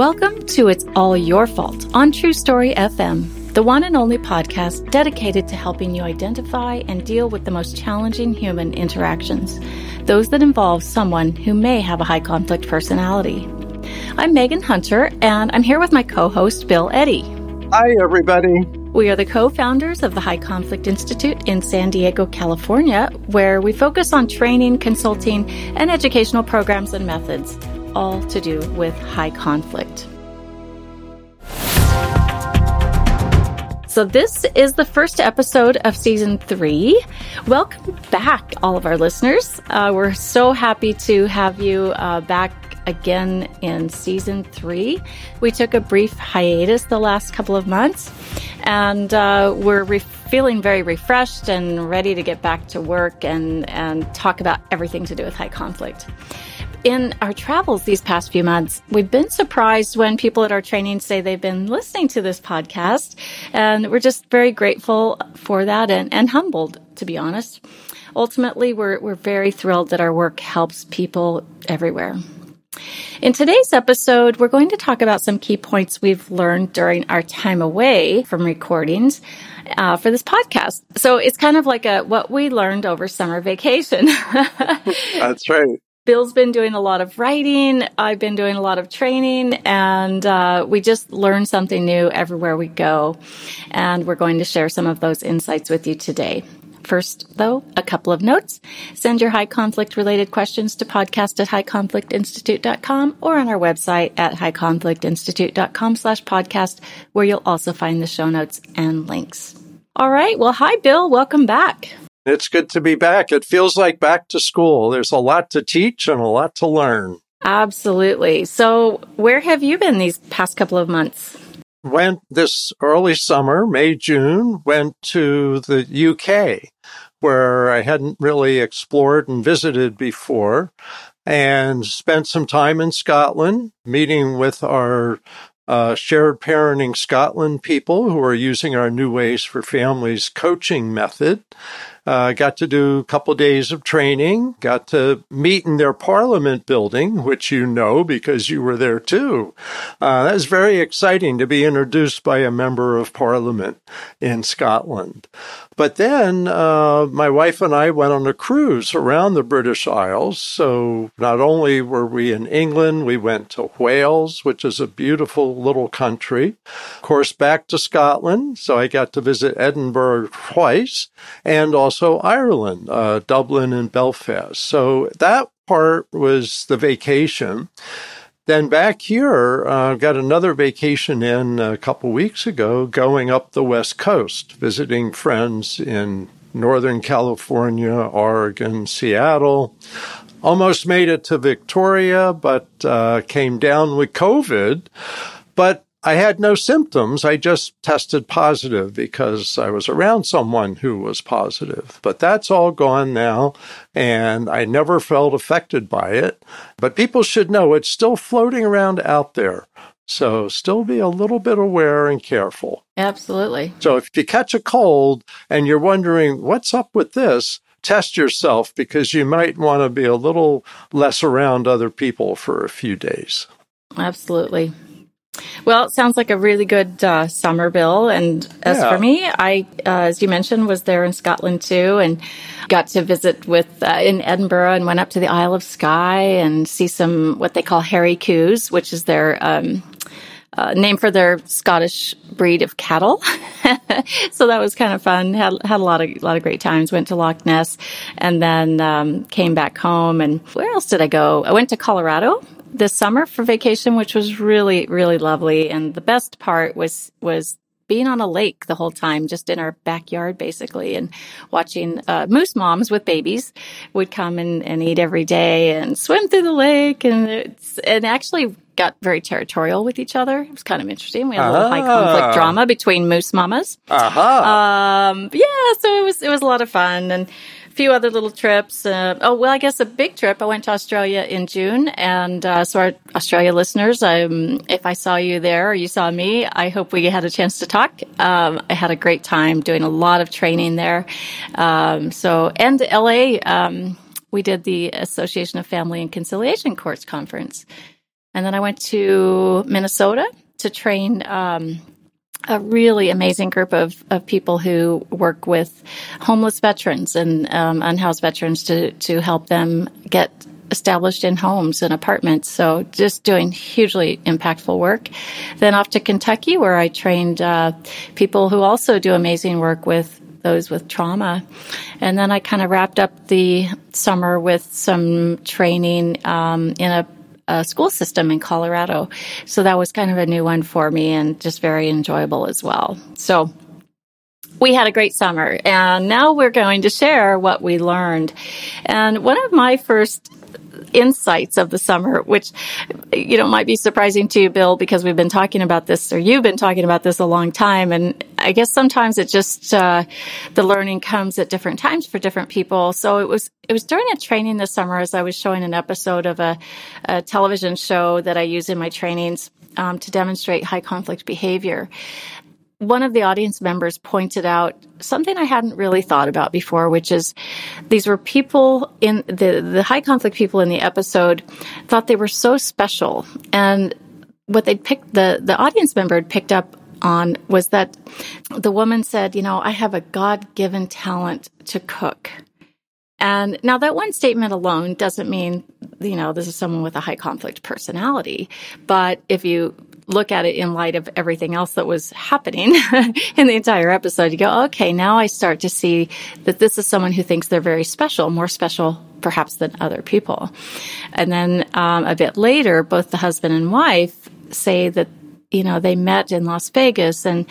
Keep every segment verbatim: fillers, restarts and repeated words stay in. Welcome to It's All Your Fault on True Story F M, the one and only podcast dedicated to helping you identify and deal with the most challenging human interactions, those that involve someone who may have a high conflict personality. I'm Megan Hunter, and I'm here with my co-host, Bill Eddy. Hi, everybody. We are the co-founders of the High Conflict Institute in San Diego, California, where we focus on training, consulting, and educational programs and methods, all to do with high conflict. So this is the first episode of season three. Welcome back, all of our listeners. Uh, we're so happy to have you uh, back again in season three. We took a brief hiatus the last couple of months, and uh, we're re- feeling very refreshed and ready to get back to work and, and talk about everything to do with high conflict. In our travels these past few months, we've been surprised when people at our training say they've been listening to this podcast, and we're just very grateful for that and, and humbled, to be honest. Ultimately, we're we're very thrilled that our work helps people everywhere. In today's episode, we're going to talk about some key points we've learned during our time away from recordings uh, for this podcast. So it's kind of like a what we learned over summer vacation. That's right. Bill's been doing a lot of writing. I've been doing a lot of training, and uh, we just learn something new everywhere we go. And we're going to share some of those insights with you today. First, though, a couple of notes. Send your high conflict related questions to podcast at high conflict institute dot com or on our website at high conflict institute dot com slash podcast, where you'll also find the show notes and links. All right. Well, hi, Bill. Welcome back. It's good to be back. It feels like back to school. There's a lot to teach and a lot to learn. Absolutely. So where have you been these past couple of months? Went this early summer, May, June, went to the U K, where I hadn't really explored and visited before, and spent some time in Scotland meeting with our Uh, Shared Parenting Scotland people who are using our New Ways for Families coaching method. Uh, got to do a couple days of training, got to meet in their Parliament building, which you know because you were there too. Uh, that was very exciting to be introduced by a member of Parliament in Scotland. But then uh, my wife and I went on a cruise around the British Isles. So not only were we in England, we went to Wales, which is a beautiful little country. Of course, back to Scotland. So I got to visit Edinburgh twice, and also Ireland, uh, Dublin and Belfast. So that part was the vacation. Then back here, I uh, got another vacation in a couple weeks ago, going up the West Coast, visiting friends in Northern California, Oregon, Seattle. Almost made it to Victoria, but uh, came down with COVID. But I had no symptoms. I just tested positive because I was around someone who was positive. But that's all gone now, and I never felt affected by it. But people should know it's still floating around out there. So still be a little bit aware and careful. Absolutely. So if you catch a cold and you're wondering, what's up with this? Test yourself, because you might want to be a little less around other people for a few days. Absolutely. Well, it sounds like a really good uh, summer, Bill. And as yeah. for me, I, uh, as you mentioned, was there in Scotland too, and got to visit with uh, in Edinburgh, and went up to the Isle of Skye and see some what they call hairy coos, which is their um, uh, name for their Scottish breed of cattle. So that was kind of fun. Had had a lot of a lot of great times. Went to Loch Ness, and then um, came back home. And where else did I go? I went to Colorado this summer for vacation, which was really, really lovely. And the best part was, was being on a lake the whole time, just in our backyard, basically, and watching uh, moose moms with babies would come and, and eat every day and swim through the lake. And it's, and actually got very territorial with each other. It was kind of interesting. We had a little ah. high conflict drama between moose mamas. Uh-huh. Um, yeah, so it was, it was a lot of fun. And few other little trips. Uh, oh, well, I guess a big trip. I went to Australia in June. And uh, so our Australia listeners, um, if I saw you there or you saw me, I hope we had a chance to talk. Um, I had a great time doing a lot of training there. Um, so, and L A, um, we did the Association of Family and Conciliation Courts Conference. And then I went to Minnesota to train um, a really amazing group of, of people who work with homeless veterans and um, unhoused veterans to, to help them get established in homes and apartments. So just doing hugely impactful work. Then off to Kentucky, where I trained uh, people who also do amazing work with those with trauma. And then I kind of wrapped up the summer with some training um, in a, a school system in Colorado. So that was kind of a new one for me and just very enjoyable as well. So we had a great summer, and now we're going to share what we learned. And one of my first insights of the summer, which, you know, might be surprising to you, Bill, because we've been talking about this, or you've been talking about this a long time. And I guess sometimes it just, uh, the learning comes at different times for different people. So it was, it was during a training this summer, as I was showing an episode of a, a television show that I use in my trainings, um, to demonstrate high conflict behavior. One of the audience members pointed out something I hadn't really thought about before, which is these were people in the, the high conflict people in the episode thought they were so special. And what they'd picked, the, the audience member had picked up on was that the woman said, you know, I have a God-given talent to cook. And now that one statement alone doesn't mean, you know, this is someone with a high conflict personality. But if you look at it in light of everything else that was happening in the entire episode, you go, okay, now I start to see that this is someone who thinks they're very special, more special perhaps than other people. And then um, a bit later, both the husband and wife say that, you know, they met in Las Vegas and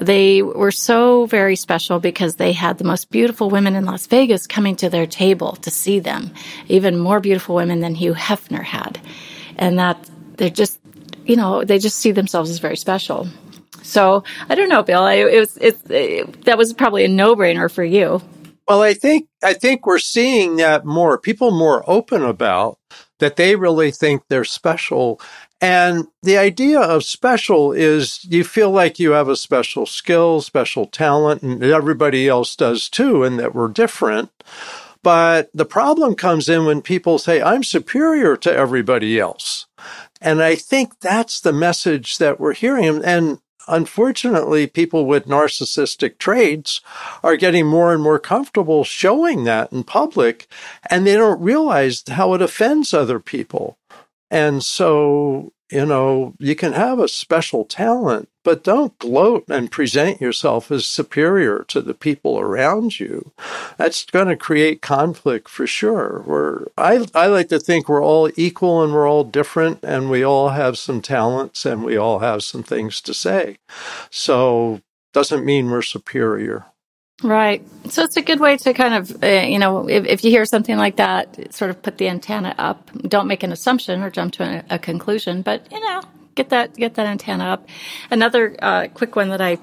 they were so very special because they had the most beautiful women in Las Vegas coming to their table to see them, even more beautiful women than Hugh Hefner had. And that they're just, you know, they just see themselves as very special. So I don't know, Bill, I, it was, it, it, that was probably a no-brainer for you. Well, I think, I think we're seeing that more, people more open about that they really think they're special. And the idea of special is you feel like you have a special skill, special talent, and everybody else does too, and that we're different. But the problem comes in when people say, I'm superior to everybody else. And I think that's the message that we're hearing. And unfortunately, people with narcissistic traits are getting more and more comfortable showing that in public, and they don't realize how it offends other people. And so, you know, you can have a special talent, but don't gloat and present yourself as superior to the people around you. That's going to create conflict for sure. We're, I, I like to think we're all equal and we're all different and we all have some talents and we all have some things to say. So doesn't mean we're superior. Right. So it's a good way to kind of, uh, you know, if, if you hear something like that, sort of put the antenna up. Don't make an assumption or jump to an, a conclusion, but, you know, get that get that antenna up. Another uh, quick one that I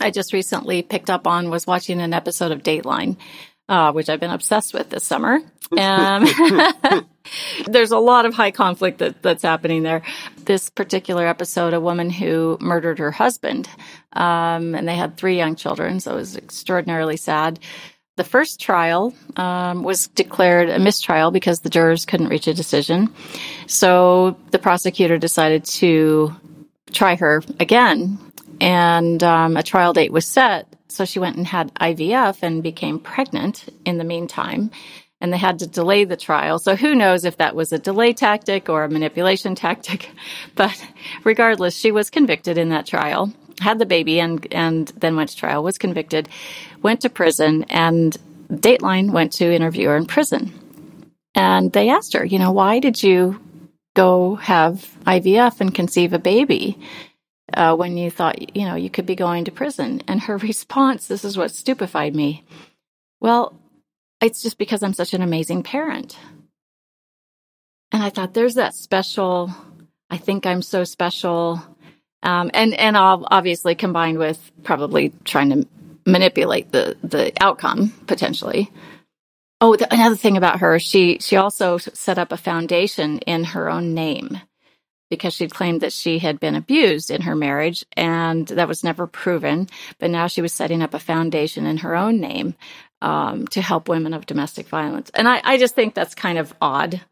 I just recently picked up on was watching an episode of Dateline, uh, which I've been obsessed with this summer. Um, there's a lot of high conflict that, that's happening there. This particular episode, a woman who murdered her husband, um, and they had three young children, so it was extraordinarily sad. The first trial um, was declared a mistrial because the jurors couldn't reach a decision. So the prosecutor decided to try her again, and um, a trial date was set. So she went and had I V F and became pregnant in the meantime. And they had to delay the trial. So who knows if that was a delay tactic or a manipulation tactic. But regardless, she was convicted in that trial, had the baby and, and then went to trial, was convicted, went to prison, and Dateline went to interview her in prison. And they asked her, you know, why did you go have I V F and conceive a baby uh, when you thought, you know, you could be going to prison? And her response, this is what stupefied me. Well, it's just because I'm such an amazing parent. And I thought, there's that special, I think I'm so special. Um, and, and obviously combined with probably trying to manipulate the, the outcome, potentially. Oh, the, another thing about her, she, she also set up a foundation in her own name because she'd claimed that she had been abused in her marriage, and that was never proven. But now she was setting up a foundation in her own name Um, to help women of domestic violence. And I, I just think that's kind of odd.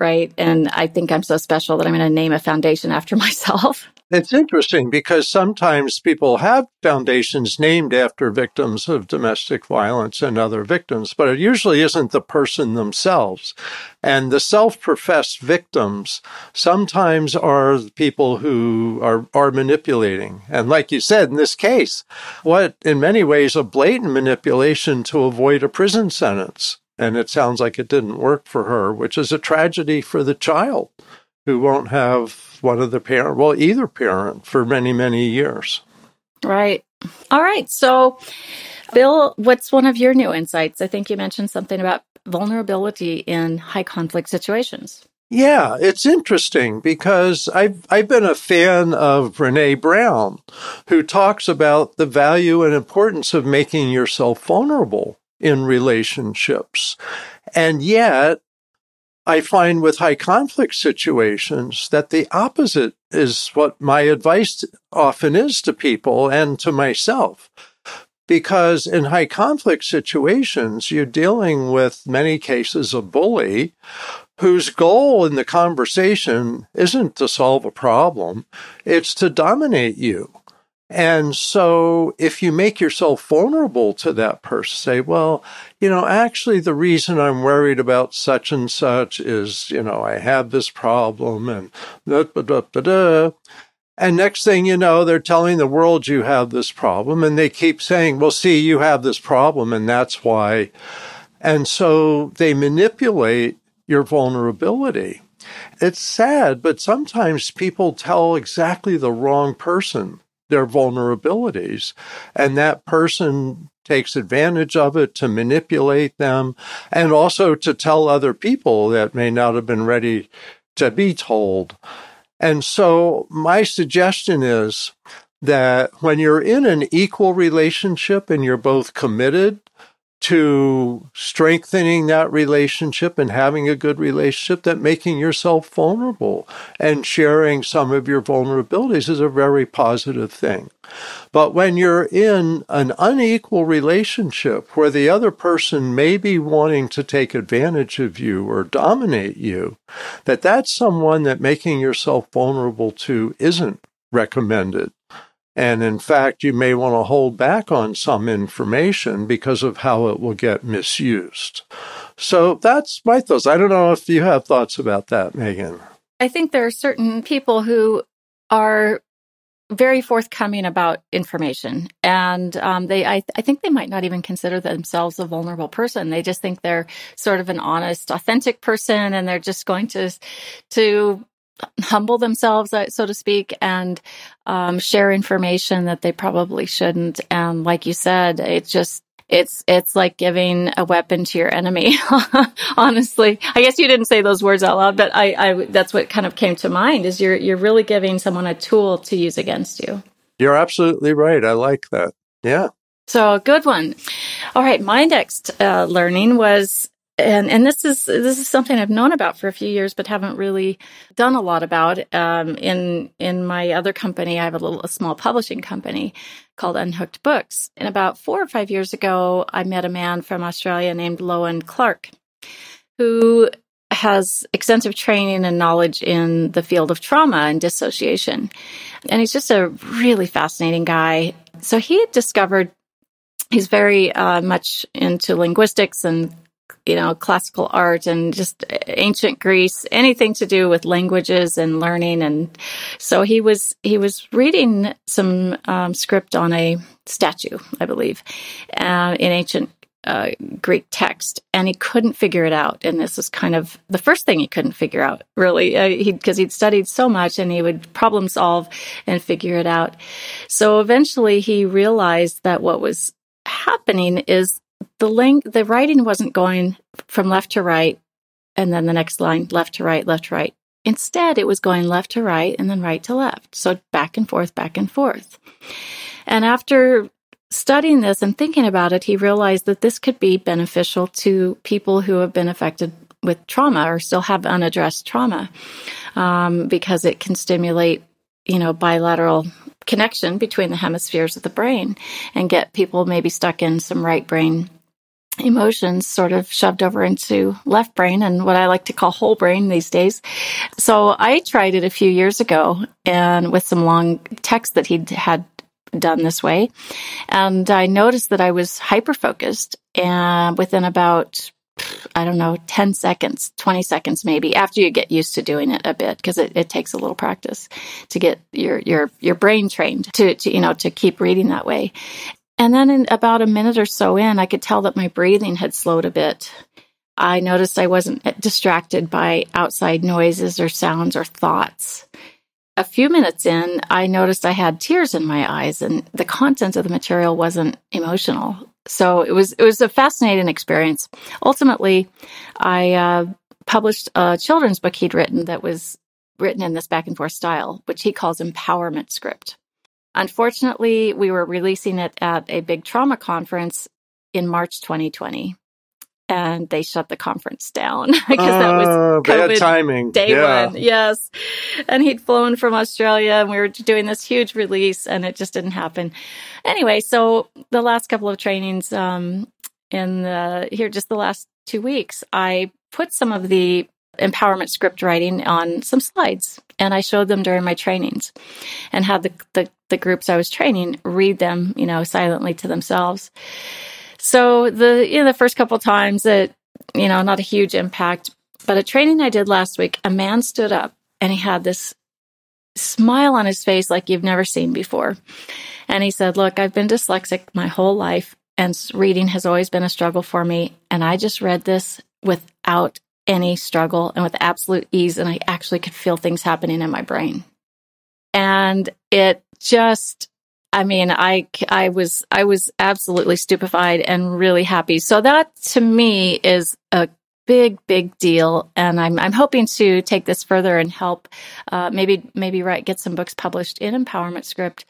right? And I think I'm so special that I'm going to name a foundation after myself. It's interesting because sometimes people have foundations named after victims of domestic violence and other victims, but it usually isn't the person themselves. And the self-professed victims sometimes are people who are, are manipulating. And like you said, in this case, what in many ways a blatant manipulation to avoid a prison sentence. And it sounds like it didn't work for her, which is a tragedy for the child who won't have one of the parent, well, either parent for many, many years. Right. All right. So, Bill, what's one of your new insights? I think you mentioned something about vulnerability in high conflict situations. Yeah, it's interesting because I've, I've been a fan of Brene Brown, who talks about the value and importance of making yourself vulnerable in relationships. And yet, I find with high conflict situations that the opposite is what my advice often is to people and to myself. Because in high conflict situations, you're dealing with many cases of bully whose goal in the conversation isn't to solve a problem, it's to dominate you. And so if you make yourself vulnerable to that person, say, well, you know, actually the reason I'm worried about such and such is, you know, I have this problem and da, da, da, da, da. And next thing you know, they're telling the world you have this problem. And they keep saying, well, see, you have this problem and that's why. And so they manipulate your vulnerability. It's sad, but sometimes people tell exactly the wrong person their vulnerabilities, and that person takes advantage of it to manipulate them and also to tell other people that may not have been ready to be told. And so my suggestion is that when you're in an equal relationship and you're both committed to strengthening that relationship and having a good relationship, that making yourself vulnerable and sharing some of your vulnerabilities is a very positive thing. But when you're in an unequal relationship where the other person may be wanting to take advantage of you or dominate you, that that's someone that making yourself vulnerable to isn't recommended. And in fact, you may want to hold back on some information because of how it will get misused. So that's my thoughts. I don't know if you have thoughts about that, Megan. I think there are certain people who are very forthcoming about information. And um, they, I, I think they might not even consider themselves a vulnerable person. They just think they're sort of an honest, authentic person, and they're just going to to... humble themselves, so to speak, and um, share information that they probably shouldn't. And like you said, it just it's it's like giving a weapon to your enemy. Honestly, I guess you didn't say those words out loud, but I, I that's what kind of came to mind is you're you're really giving someone a tool to use against you. You're absolutely right. I like that. Yeah. So good one. All right, my next uh, learning was. And and this is this is something I've known about for a few years, but haven't really done a lot about. Um, in in my other company, I have a little a small publishing company called Unhooked Books. And about four or five years ago, I met a man from Australia named Loan Clark, who has extensive training and knowledge in the field of trauma and dissociation, and he's just a really fascinating guy. So he had discovered he's very uh, much into linguistics and, you know, classical art and just ancient Greece, anything to do with languages and learning. And so he was he was reading some um, script on a statue, I believe, uh, in ancient uh, Greek text, and he couldn't figure it out. And this was kind of the first thing he couldn't figure out, really, uh, he, because he'd studied so much and he would problem solve and figure it out. So eventually he realized that what was happening is The ling- the writing wasn't going from left to right, and then the next line, left to right, left to right. Instead, it was going left to right, and then right to left. So back and forth, back and forth. And after studying this and thinking about it, he realized that this could be beneficial to people who have been affected with trauma or still have unaddressed trauma, um, because it can stimulate, you know, bilateral connection between the hemispheres of the brain and get people maybe stuck in some right brain emotions sort of shoved over into left brain and what I like to call whole brain these days. So I tried it a few years ago and with some long text that he'd had done this way. And I noticed that I was hyper-focused, and within about, I don't know, ten seconds, twenty seconds maybe, after you get used to doing it a bit, because it, it takes a little practice to get your, your, your brain trained to, to, you know, to keep reading that way. And then in about a minute or so in, I could tell that my breathing had slowed a bit. I noticed I wasn't distracted by outside noises or sounds or thoughts. A few minutes in, I noticed I had tears in my eyes, and the content of the material wasn't emotional. So it was it was a fascinating experience. Ultimately, I uh, published a children's book he'd written that was written in this back and forth style, which he calls Empowerment Script. Unfortunately, we were releasing it at a big trauma conference in March twenty twenty, and they shut the conference down because uh, that was COVID bad timing. Day yeah. one, yes. And he'd flown from Australia, and we were doing this huge release, and it just didn't happen. Anyway, so the last couple of trainings um, in the, here, just the last two weeks, I put some of the empowerment script writing on some slides, and I showed them during my trainings and had the, the the groups I was training read them, you know, silently to themselves. So the you know, the first couple times it, you know, not a huge impact, but a training I did last week, a man stood up and he had this smile on his face like you've never seen before. And he said, "Look, I've been dyslexic my whole life, and reading has always been a struggle for me. And I just read this without any struggle and with absolute ease, and I actually could feel things happening in my brain." And it just, I mean, I, I was, I was absolutely stupefied and really happy. So that to me is a big, big deal. And I'm, I'm hoping to take this further and help, uh, maybe, maybe write, get some books published in Empowerment Script,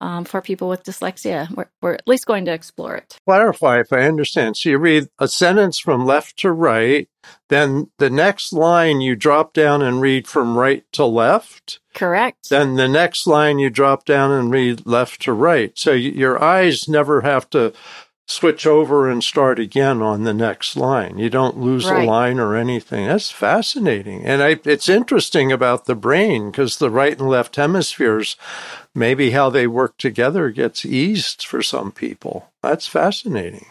um, for people with dyslexia. We're, we're at least going to explore it. Clarify if I understand. So you read a sentence from left to right, then the next line you drop down and read from right to left. Correct. Then the next line you drop down and read left to right. So you, your eyes never have to switch over and start again on the next line. You don't lose right. a line or anything. That's fascinating. And I, it's interesting about the brain, because the right and left hemispheres, maybe how they work together gets eased for some people. That's fascinating.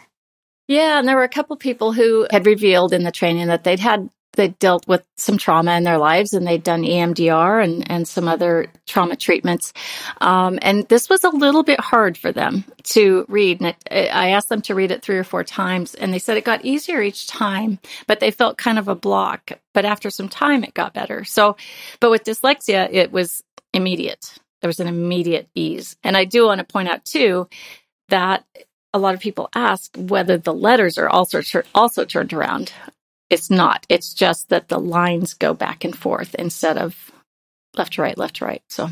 Yeah, and there were a couple people who had revealed in the training that they'd had, they'd dealt with some trauma in their lives, and they'd done E M D R and, and some other trauma treatments. Um, and this was a little bit hard for them to read. And it, I asked them to read it three or four times, and they said it got easier each time, but they felt kind of a block. But after some time, it got better. So, but with dyslexia, it was immediate. There was an immediate ease. And I do want to point out, too, that a lot of people ask whether the letters are also tur- also turned around. It's not. It's just that the lines go back and forth instead of left to right, left to right. So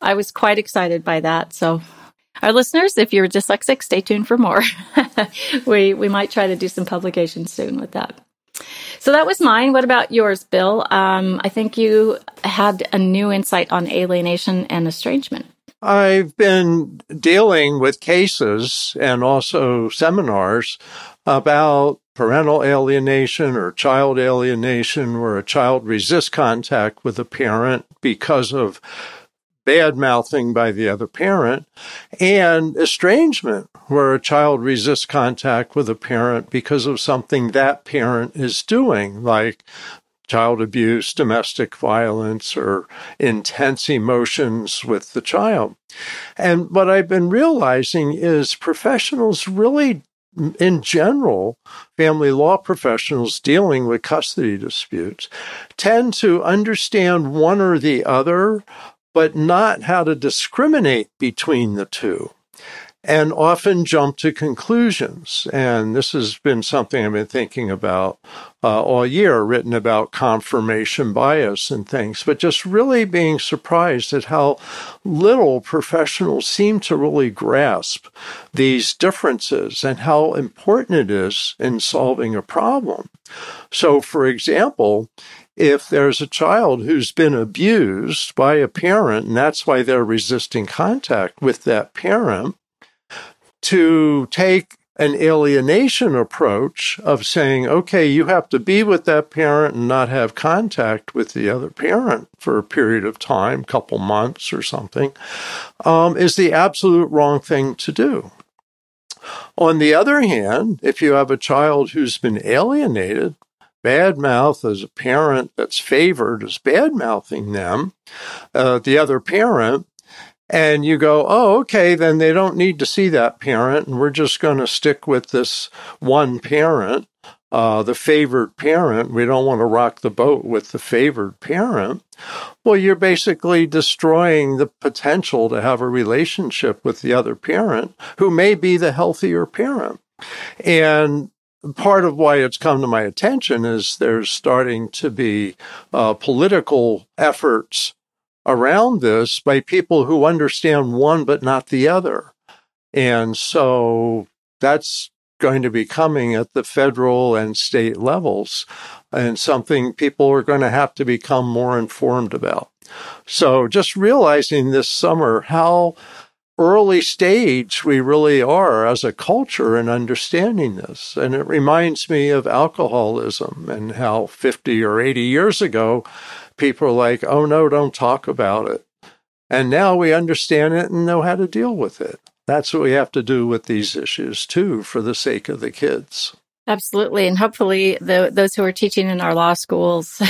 I was quite excited by that. So our listeners, if you're dyslexic, stay tuned for more. we we might try to do some publication soon with that. So that was mine. What about yours, Bill? Um, I think you had a new insight on alienation and estrangement. I've been dealing with cases and also seminars about parental alienation or child alienation, where a child resists contact with a parent because of bad-mouthing by the other parent, and estrangement, where a child resists contact with a parent because of something that parent is doing, like child abuse, domestic violence, or intense emotions with the child. And what I've been realizing is professionals really, in general, family law professionals dealing with custody disputes, tend to understand one or the other, but not how to discriminate between the two, and often jump to conclusions. And this has been something I've been thinking about uh, all year, written about confirmation bias and things, but just really being surprised at how little professionals seem to really grasp these differences and how important it is in solving a problem. So, for example, if there's a child who's been abused by a parent, and that's why they're resisting contact with that parent, to take an alienation approach of saying, okay, you have to be with that parent and not have contact with the other parent for a period of time, couple months or something, um, is the absolute wrong thing to do. On the other hand, if you have a child who's been alienated, badmouth as a parent that's favored is badmouthing them, uh, the other parent, and you go, oh, okay, then they don't need to see that parent, and we're just going to stick with this one parent, uh, the favored parent. We don't want to rock the boat with the favored parent. Well, you're basically destroying the potential to have a relationship with the other parent, who may be the healthier parent. And part of why it's come to my attention is there's starting to be uh, political efforts around this by people who understand one but not the other. And so that's going to be coming at the federal and state levels, and something people are going to have to become more informed about. So just realizing this summer how early stage we really are as a culture in understanding this. And it reminds me of alcoholism and how fifty or eighty years ago, people are like, oh, no, don't talk about it. And now we understand it and know how to deal with it. That's what we have to do with these issues, too, for the sake of the kids. Absolutely. And hopefully the, those who are teaching in our law schools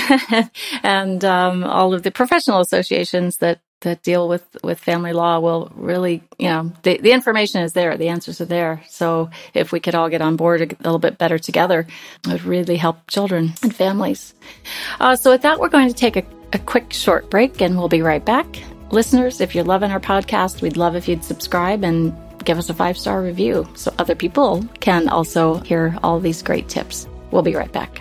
and um, all of the professional associations that, that deal with, with family law will really, you know, the, the information is there. The answers are there. So if we could all get on board a little bit better together, it would really help children and families. Uh, so with that, we're going to take a, a quick short break, and we'll be right back. Listeners, if you're loving our podcast, we'd love if you'd subscribe and give us a five-star review so other people can also hear all these great tips. We'll be right back.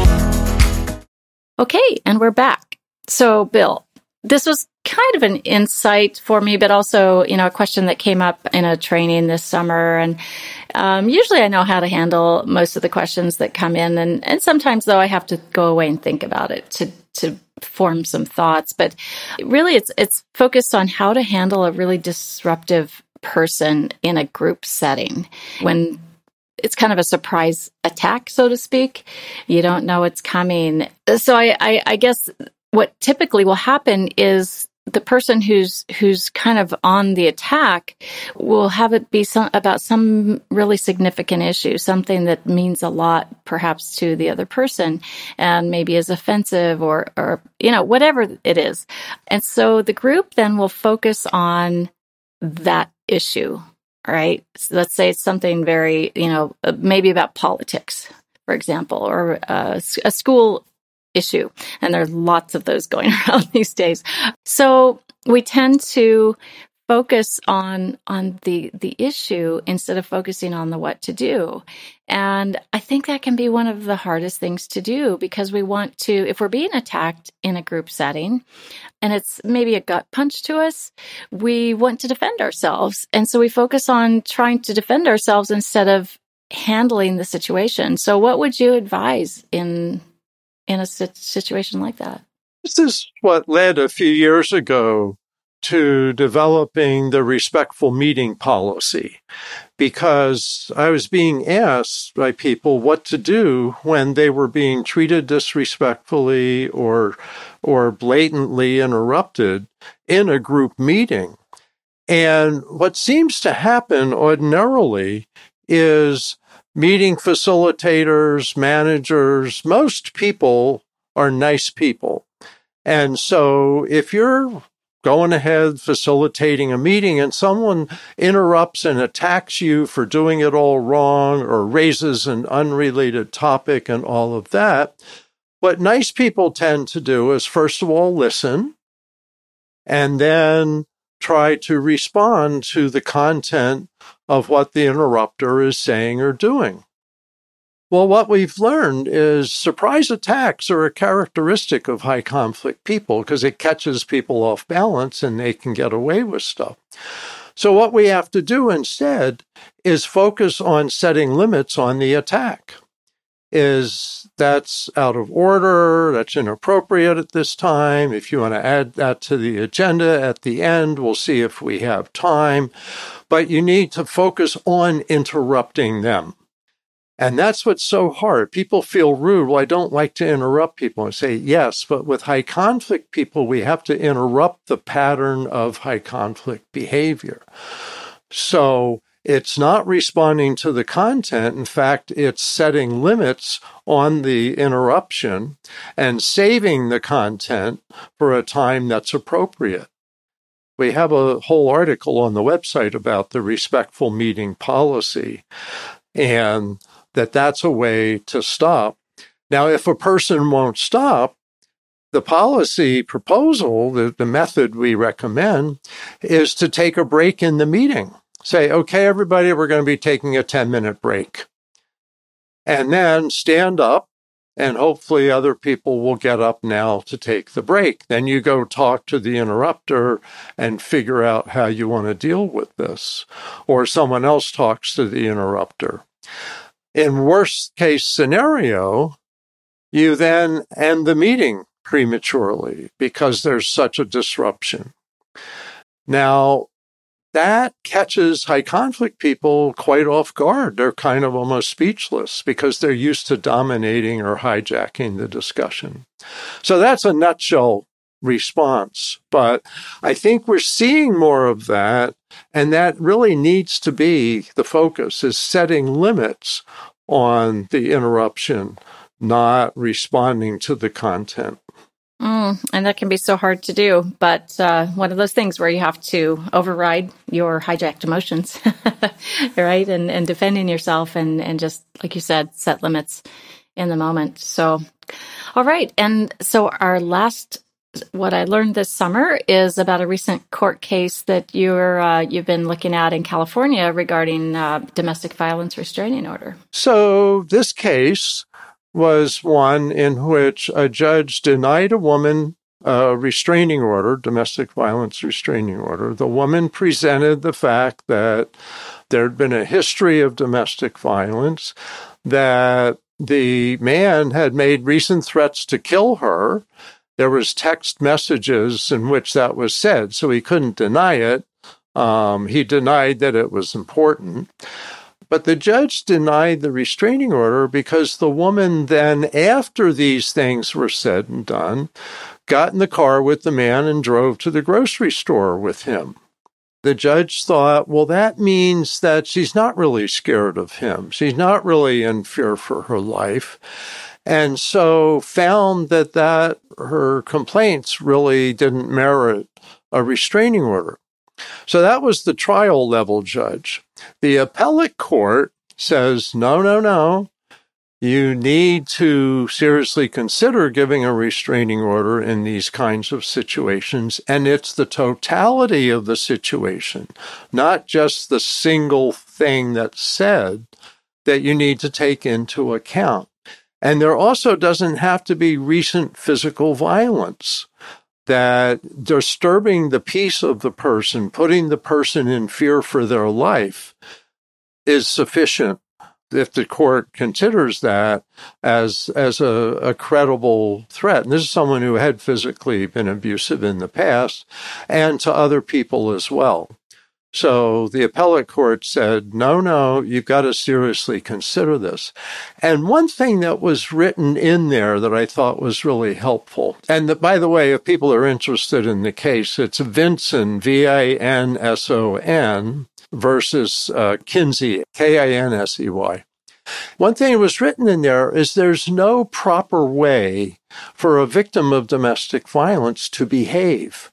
Okay, and we're back. So, Bill, this was kind of an insight for me, but also, you know, a question that came up in a training this summer. And um, usually I know how to handle most of the questions that come in. And, and sometimes, though, I have to go away and think about it to to form some thoughts. But really, it's it's focused on how to handle a really disruptive person in a group setting when it's kind of a surprise attack, so to speak. You don't know it's coming. So I, I, I guess what typically will happen is the person who's who's kind of on the attack will have it be some, about some really significant issue, something that means a lot perhaps to the other person and maybe is offensive or, or you know, whatever it is. And so the group then will focus on that issue. All right. So let's say it's something very, you know, maybe about politics, for example, or uh, a school issue. And there are lots of those going around these days. So we tend to focus on on the the issue instead of focusing on the what to do. And I think that can be one of the hardest things to do, because we want to, if we're being attacked in a group setting and it's maybe a gut punch to us, we want to defend ourselves. And so we focus on trying to defend ourselves instead of handling the situation. So what would you advise in in a situation like that? This is what led a few years ago to developing the respectful meeting policy, because I was being asked by people what to do when they were being treated disrespectfully or or blatantly interrupted in a group meeting. And what seems to happen ordinarily is meeting facilitators, managers, most people are nice people. And so if you're going ahead, facilitating a meeting, and someone interrupts and attacks you for doing it all wrong or raises an unrelated topic and all of that, what nice people tend to do is, first of all, listen, and then try to respond to the content of what the interrupter is saying or doing. Well, what we've learned is surprise attacks are a characteristic of high conflict people because it catches people off balance and they can get away with stuff. So what we have to do instead is focus on setting limits on the attack. Is that's out of order, that's inappropriate at this time. If you want to add that to the agenda at the end, we'll see if we have time. But you need to focus on interrupting them. And that's what's so hard. People feel rude. Well, I don't like to interrupt people. I say, yes, but with high conflict people, we have to interrupt the pattern of high conflict behavior. So it's not responding to the content. In fact, it's setting limits on the interruption and saving the content for a time that's appropriate. We have a whole article on the website about the respectful meeting policy. And that that's a way to stop. Now, if a person won't stop, the policy proposal, the, the method we recommend, is to take a break in the meeting. Say, okay, everybody, we're going to be taking a ten-minute break. And then stand up, and hopefully other people will get up now to take the break. Then you go talk to the interrupter and figure out how you want to deal with this. Or someone else talks to the interrupter. In worst-case scenario, you then end the meeting prematurely because there's such a disruption. Now, that catches high-conflict people quite off guard. They're kind of almost speechless because they're used to dominating or hijacking the discussion. So that's a nutshell response. But I think we're seeing more of that, and that really needs to be the focus, is setting limits on the interruption, not responding to the content. Mm, and that can be so hard to do, but uh, one of those things where you have to override your hijacked emotions, right? And, and defending yourself and, and just, like you said, set limits in the moment. So, all right. And so our last What I learned this summer is about a recent court case that you're, uh, you've been looking at in California regarding uh, domestic violence restraining order. So this case was one in which a judge denied a woman a restraining order, domestic violence restraining order. The woman presented the fact that there had been a history of domestic violence, that the man had made recent threats to kill her. There was text messages in which that was said, so he couldn't deny it. Um, he denied that it was important. But the judge denied the restraining order because the woman then, after these things were said and done, got in the car with the man and drove to the grocery store with him. The judge thought, well, that means that she's not really scared of him. She's not really in fear for her life. And so found that, that her complaints really didn't merit a restraining order. So that was the trial level judge. The appellate court says, no, no, no, you need to seriously consider giving a restraining order in these kinds of situations. And it's the totality of the situation, not just the single thing that's said, that you need to take into account. And there also doesn't have to be recent physical violence, that disturbing the peace of the person, putting the person in fear for their life, is sufficient if the court considers that as as a, a credible threat. And this is someone who had physically been abusive in the past, and to other people as well. So the appellate court said, no, no, you've got to seriously consider this. And one thing that was written in there that I thought was really helpful, and that, by the way, if people are interested in the case, it's Vinson, V I N S O N, versus uh, Kinsey, K I N S E Y. One thing that was written in there is there's no proper way for a victim of domestic violence to behave,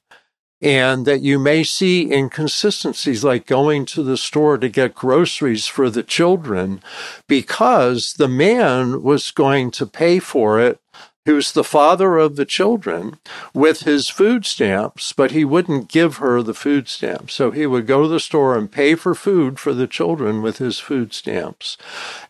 and that you may see inconsistencies like going to the store to get groceries for the children because the man was going to pay for it, who's the father of the children, with his food stamps, but he wouldn't give her the food stamps. So he would go to the store and pay for food for the children with his food stamps.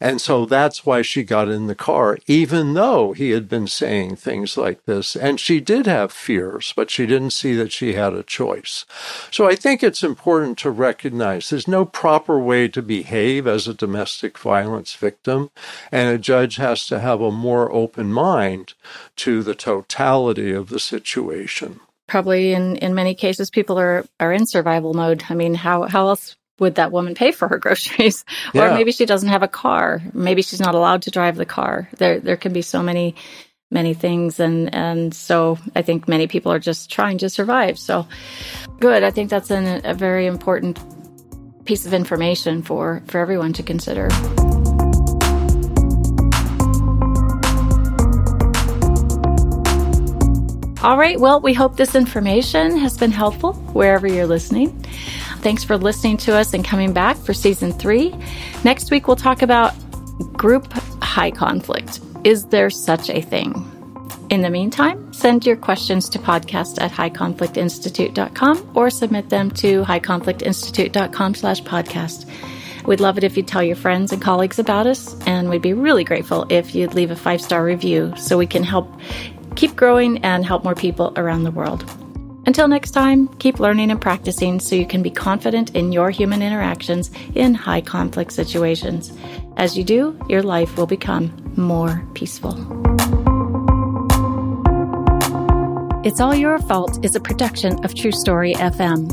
And so that's why she got in the car, even though he had been saying things like this. And she did have fears, but she didn't see that she had a choice. So I think it's important to recognize there's no proper way to behave as a domestic violence victim, and a judge has to have a more open mind to the totality of the situation. Probably in, in many cases, people are, are in survival mode. I mean, how, how else would that woman pay for her groceries? Yeah. Or maybe she doesn't have a car. Maybe she's not allowed to drive the car. There there can be so many, many things. And, and so I think many people are just trying to survive. So good. I think that's an, a very important piece of information for, for everyone to consider. All right. Well, we hope this information has been helpful wherever you're listening. Thanks for listening to us and coming back for season three. Next week, we'll talk about group high conflict. Is there such a thing? In the meantime, send your questions to podcast at high conflict institute dot com or submit them to high conflict institute dot com slash podcast. We'd love it if you'd tell your friends and colleagues about us, and we'd be really grateful if you'd leave a five-star review so we can help keep growing and help more people around the world. Until next time, keep learning and practicing so you can be confident in your human interactions in high conflict situations. As you do, your life will become more peaceful. It's All Your Fault is a production of True Story F M.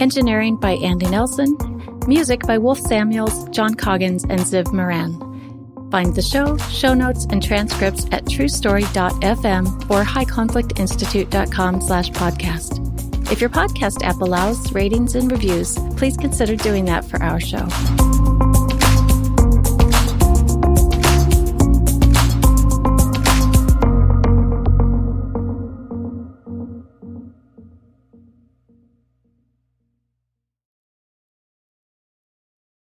Engineering by Andy Nelson. Music by Wolf Samuels, John Coggins, and Ziv Moran. Find the show, show notes, and transcripts at true story dot f m or high conflict institute dot com slash podcast. If your podcast app allows ratings and reviews, please consider doing that for our show.